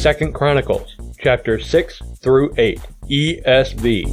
2 Chronicles, chapter 6 through 8, ESV.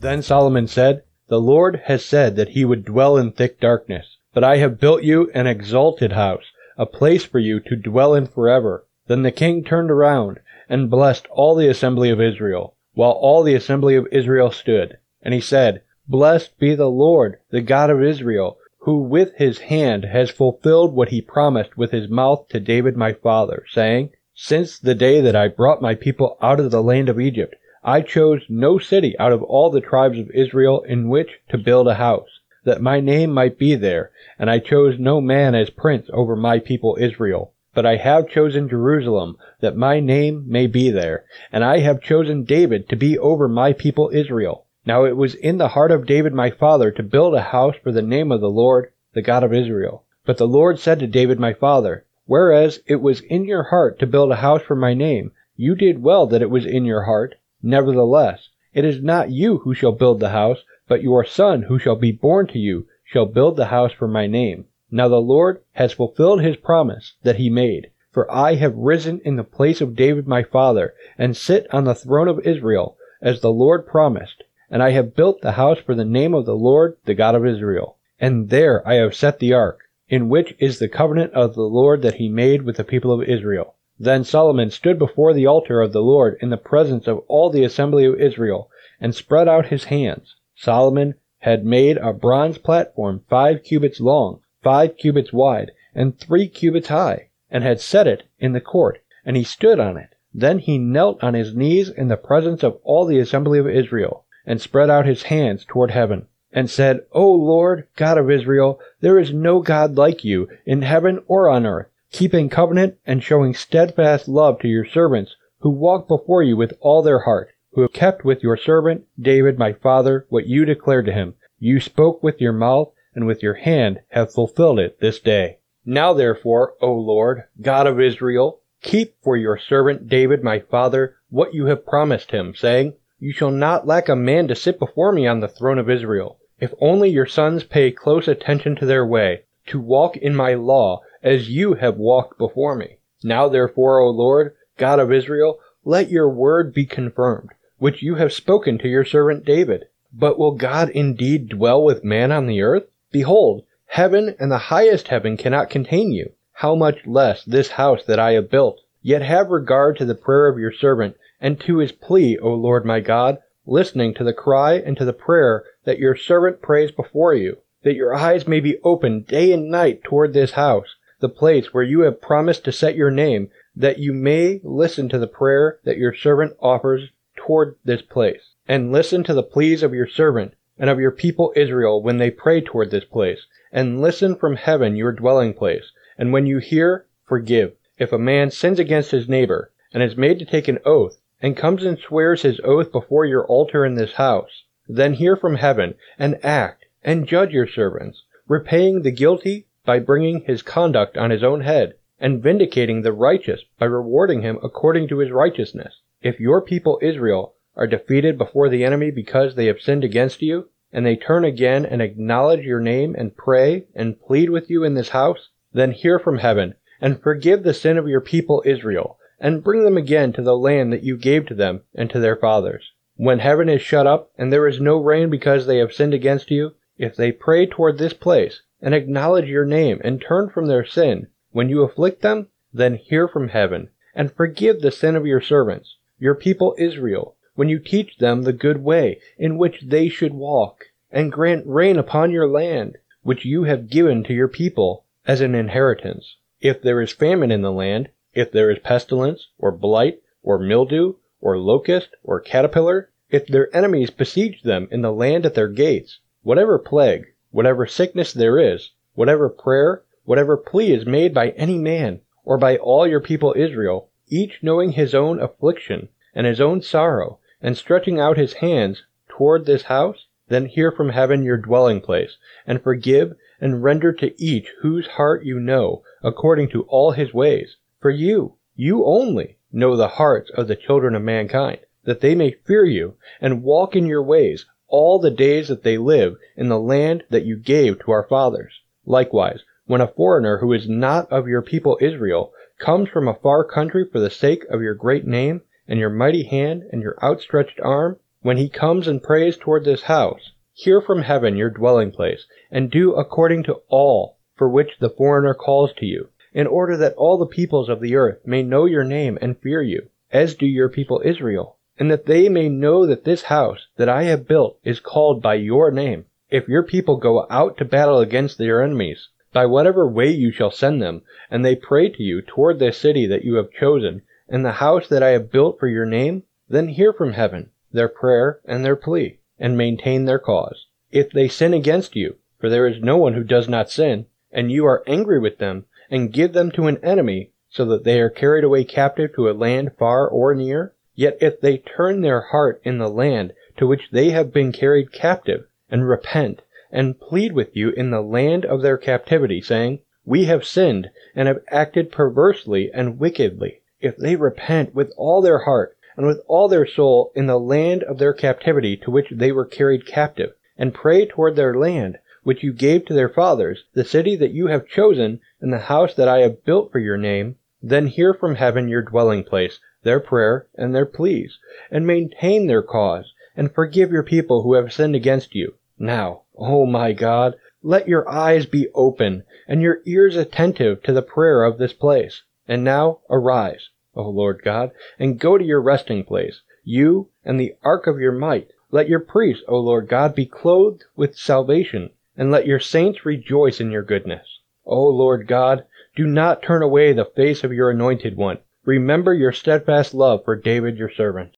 Then Solomon said, "The Lord has said that he would dwell in thick darkness, but I have built you an exalted house, a place for you to dwell in forever." Then the king turned around and blessed all the assembly of Israel, while all the assembly of Israel stood. And he said, "Blessed be the Lord, the God of Israel, who with his hand has fulfilled what he promised with his mouth to David my father, saying, 'Since the day that I brought my people out of the land of Egypt, I chose no city out of all the tribes of Israel in which to build a house, that my name might be there, and I chose no man as prince over my people Israel. But I have chosen Jerusalem, that my name may be there, and I have chosen David to be over my people Israel. Now it was in the heart of David my father to build a house for the name of the Lord, the God of Israel. But the Lord said to David my father, whereas it was in your heart to build a house for my name, you did well that it was in your heart. Nevertheless, it is not you who shall build the house, but your son who shall be born to you shall build the house for my name. Now the Lord has fulfilled his promise that he made, for I have risen in the place of David my father, and sit on the throne of Israel, as the Lord promised, and I have built the house for the name of the Lord, the God of Israel. And there I have set the ark, in which is the covenant of the Lord that he made with the people of Israel." Then Solomon stood before the altar of the Lord in the presence of all the assembly of Israel, and spread out his hands. Solomon had made a bronze platform 5 cubits long, 5 cubits wide, and 3 cubits high, and had set it in the court, and he stood on it. Then he knelt on his knees in the presence of all the assembly of Israel, and spread out his hands toward heaven, and said, "O Lord, God of Israel, there is no God like you, in heaven or on earth, keeping covenant and showing steadfast love to your servants, who walk before you with all their heart, who have kept with your servant David my father what you declared to him. You spoke with your mouth, and with your hand have fulfilled it this day. Now therefore, O Lord, God of Israel, keep for your servant David my father what you have promised him, saying, 'You shall not lack a man to sit before me on the throne of Israel,' if only your sons pay close attention to their way, to walk in my law as you have walked before me. Now therefore, O Lord, God of Israel, let your word be confirmed, which you have spoken to your servant David. But will God indeed dwell with man on the earth? Behold, heaven and the highest heaven cannot contain you. How much less this house that I have built? Yet have regard to the prayer of your servant, and to his plea, O Lord my God, listening to the cry and to the prayer that your servant prays before you, that your eyes may be opened day and night toward this house, the place where you have promised to set your name, that you may listen to the prayer that your servant offers toward this place, and listen to the pleas of your servant, and of your people Israel when they pray toward this place, and listen from heaven your dwelling place. And when you hear, forgive. If a man sins against his neighbor, and is made to take an oath, and comes and swears his oath before your altar in this house, then hear from heaven, and act, and judge your servants, repaying the guilty by bringing his conduct on his own head, and vindicating the righteous by rewarding him according to his righteousness. If your people Israel are defeated before the enemy because they have sinned against you, and they turn again and acknowledge your name and pray and plead with you in this house, then hear from heaven, and forgive the sin of your people Israel, and bring them again to the land that you gave to them and to their fathers. When heaven is shut up, and there is no rain because they have sinned against you, if they pray toward this place, and acknowledge your name, and turn from their sin, when you afflict them, then hear from heaven, and forgive the sin of your servants, your people Israel, when you teach them the good way in which they should walk, and grant rain upon your land, which you have given to your people as an inheritance. If there is famine in the land, if there is pestilence, or blight, or mildew, or locust, or caterpillar, if their enemies besiege them in the land at their gates, whatever plague, whatever sickness there is, whatever prayer, whatever plea is made by any man, or by all your people Israel, each knowing his own affliction and his own sorrow, and stretching out his hands toward this house, then hear from heaven your dwelling place, and forgive, and render to each whose heart you know, according to all his ways. For you only, know the hearts of the children of mankind, that they may fear you, and walk in your ways all the days that they live in the land that you gave to our fathers. Likewise, when a foreigner who is not of your people Israel comes from a far country for the sake of your great name and your mighty hand and your outstretched arm, when he comes and prays toward this house, hear from heaven your dwelling place, and do according to all for which the foreigner calls to you, in order that all the peoples of the earth may know your name and fear you, as do your people Israel, and that they may know that this house that I have built is called by your name. If your people go out to battle against their enemies, by whatever way you shall send them, and they pray to you toward this city that you have chosen, and the house that I have built for your name, then hear from heaven their prayer and their plea, and maintain their cause. If they sin against you, for there is no one who does not sin, and you are angry with them, and give them to an enemy, so that they are carried away captive to a land far or near, yet if they turn their heart in the land to which they have been carried captive, and repent, and plead with you in the land of their captivity, saying, We have sinned, and have acted perversely and wickedly. If they repent with all their heart, and with all their soul in the land of their captivity to which they were carried captive, and pray toward their land, which you gave to their fathers, the city that you have chosen, and the house that I have built for your name, then hear from heaven your dwelling place, their prayer and their pleas, and maintain their cause, and forgive your people who have sinned against you. Now, O my God, let your eyes be open, and your ears attentive to the prayer of this place. And now arise, O Lord God, and go to your resting place, you and the ark of your might. Let your priests, O Lord God, be clothed with salvation, and let your saints rejoice in your goodness. O Lord God, do not turn away the face of your anointed one. Remember your steadfast love for David your servant.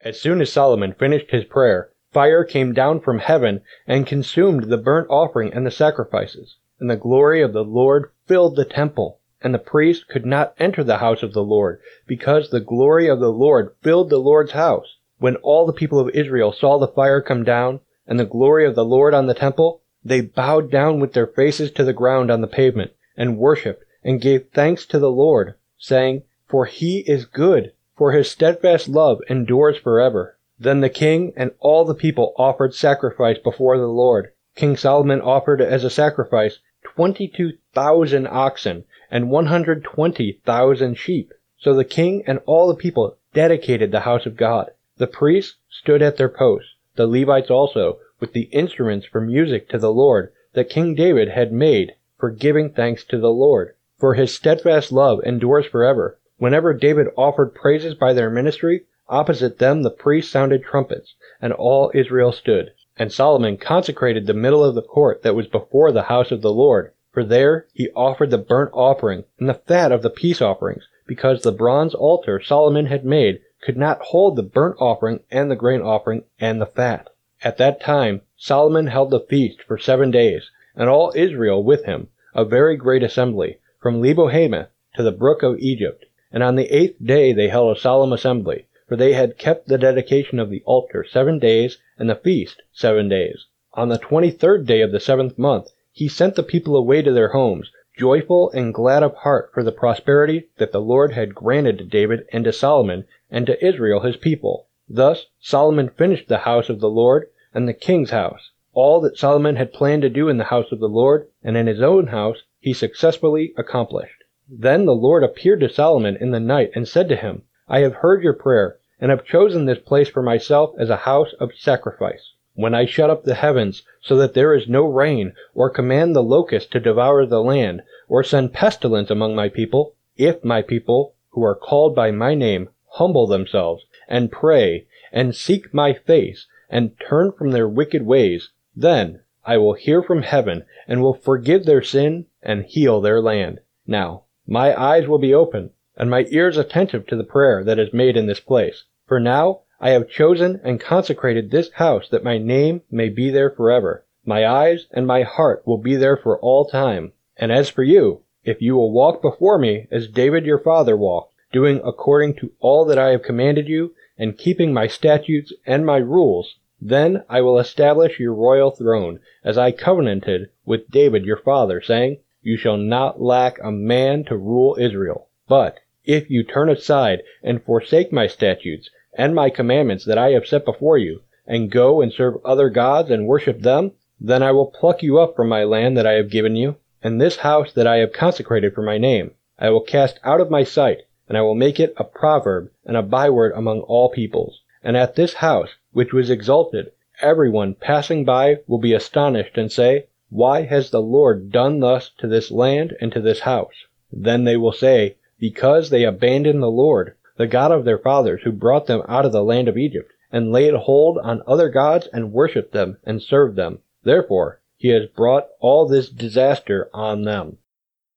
As soon as Solomon finished his prayer, fire came down from heaven and consumed the burnt offering and the sacrifices, and the glory of the Lord filled the temple. And the priests could not enter the house of the Lord, because the glory of the Lord filled the Lord's house. When all the people of Israel saw the fire come down, and the glory of the Lord on the temple, they bowed down with their faces to the ground on the pavement, and worshipped, and gave thanks to the Lord, saying, For he is good, for his steadfast love endures forever. Then the king and all the people offered sacrifice before the Lord. King Solomon offered as a sacrifice 22,000 oxen, and 120,000 sheep. So the king and all the people dedicated the house of God. The priests stood at their posts, the Levites also, with the instruments for music to the Lord that King David had made for giving thanks to the Lord. For his steadfast love endures forever. Whenever David offered praises by their ministry, opposite them the priests sounded trumpets, and all Israel stood. And Solomon consecrated the middle of the court that was before the house of the Lord, for there he offered the burnt offering and the fat of the peace offerings, because the bronze altar Solomon had made could not hold the burnt offering and the grain offering and the fat. At that time Solomon held the feast for 7 days, and all Israel with him, a very great assembly, from Lebo-hamath to the brook of Egypt. And on the 8th day they held a solemn assembly, for they had kept the dedication of the altar 7 days, and the feast 7 days. On the 23rd day of the 7th month, he sent the people away to their homes, joyful and glad of heart for the prosperity that the Lord had granted to David and to Solomon and to Israel his people. Thus Solomon finished the house of the Lord and the king's house. All that Solomon had planned to do in the house of the Lord and in his own house he successfully accomplished. Then the Lord appeared to Solomon in the night and said to him, I have heard your prayer, and have chosen this place for myself as a house of sacrifice. When I shut up the heavens so that there is no rain, or command the locust to devour the land, or send pestilence among my people, if my people, who are called by my name, humble themselves, and pray, and seek my face, and turn from their wicked ways, then I will hear from heaven, and will forgive their sin, and heal their land. Now, my eyes will be open, and my ears attentive to the prayer that is made in this place. For now I have chosen and consecrated this house that my name may be there forever. My eyes and my heart will be there for all time. And as for you, if you will walk before me as David your father walked, doing according to all that I have commanded you, and keeping my statutes and my rules, then I will establish your royal throne, as I covenanted with David your father, saying, You shall not lack a man to rule Israel. But if you turn aside and forsake my statutes, and my commandments that I have set before you, and go and serve other gods and worship them, then I will pluck you up from my land that I have given you, and this house that I have consecrated for my name, I will cast out of my sight, and I will make it a proverb and a byword among all peoples. And at this house, which was exalted, everyone passing by will be astonished and say, Why has the Lord done thus to this land and to this house? Then they will say, Because they abandoned the Lord, the God of their fathers, who brought them out of the land of Egypt, and laid hold on other gods and worshipped them and served them. Therefore, he has brought all this disaster on them.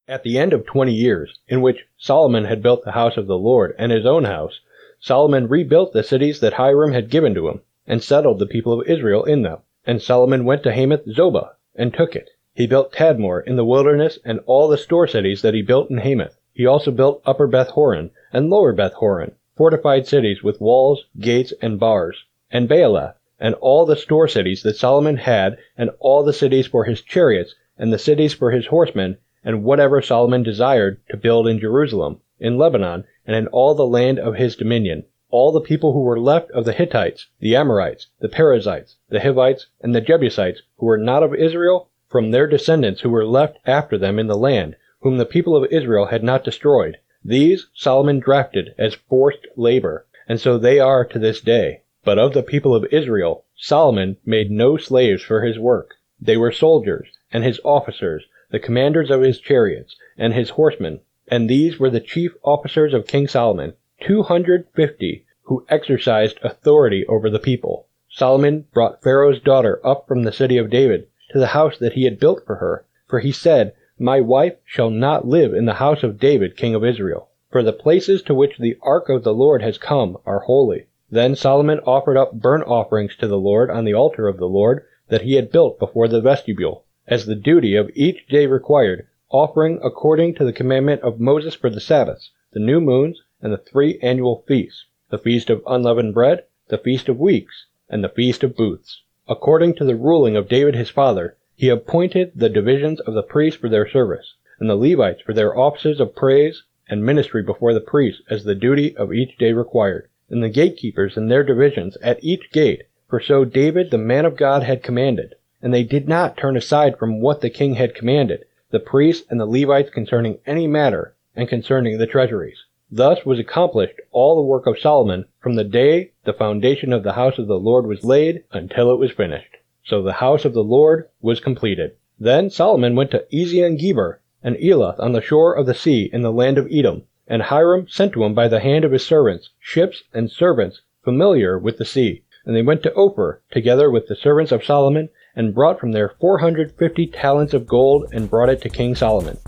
At the end of 20 years, in which Solomon had built the house of the Lord and his own house, Solomon rebuilt the cities that Hiram had given to him, and settled the people of Israel in them. And Solomon went to Hamath-Zobah, and took it. He built Tadmor in the wilderness, and all the store cities that he built in Hamath. He also built Upper Beth Horon and Lower Beth Horon, fortified cities with walls, gates, and bars, and Baala, and all the store cities that Solomon had, and all the cities for his chariots, and the cities for his horsemen, and whatever Solomon desired to build in Jerusalem, in Lebanon, and in all the land of his dominion. All the people who were left of the Hittites, the Amorites, the Perizzites, the Hivites, and the Jebusites, who were not of Israel, from their descendants who were left after them in the land, whom the people of Israel had not destroyed, these Solomon drafted as forced labor, and so they are to this day. But of the people of Israel, Solomon made no slaves for his work. They were soldiers, and his officers, the commanders of his chariots, and his horsemen, and these were the chief officers of King Solomon, 250, who exercised authority over the people. Solomon brought Pharaoh's daughter up from the city of David to the house that he had built for her, for he said, My wife shall not live in the house of David, king of Israel, for the places to which the ark of the Lord has come are holy. Then Solomon offered up burnt offerings to the Lord on the altar of the Lord that he had built before the vestibule, as the duty of each day required, offering according to the commandment of Moses for the Sabbaths, the new moons, and the 3 annual feasts, the Feast of Unleavened Bread, the Feast of Weeks, and the Feast of Booths. According to the ruling of David his father, he appointed the divisions of the priests for their service, and the Levites for their offices of praise and ministry before the priests, as the duty of each day required, and the gatekeepers in their divisions at each gate, for so David the man of God had commanded. And they did not turn aside from what the king had commanded, the priests and the Levites, concerning any matter, and concerning the treasuries. Thus was accomplished all the work of Solomon, from the day the foundation of the house of the Lord was laid until it was finished. So the house of the Lord was completed. Then Solomon went to Ezion Geber and Elath on the shore of the sea in the land of Edom, and Hiram sent to him by the hand of his servants ships and servants familiar with the sea. And they went to Ophir together with the servants of Solomon, and brought from there 450 talents of gold, and brought it to King Solomon.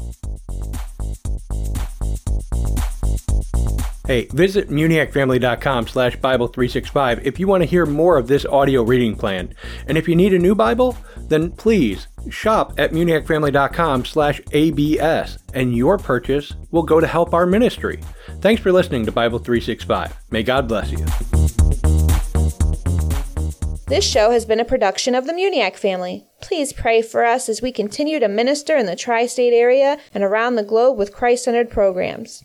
Hey, visit MuniacFamily.com/Bible365 if you want to hear more of this audio reading plan. And if you need a new Bible, then please shop at MuniacFamily.com/ABS, and your purchase will go to help our ministry. Thanks for listening to Bible 365. May God bless you. This show has been a production of the Muniac Family. Please pray for us as we continue to minister in the tri-state area and around the globe with Christ-centered programs.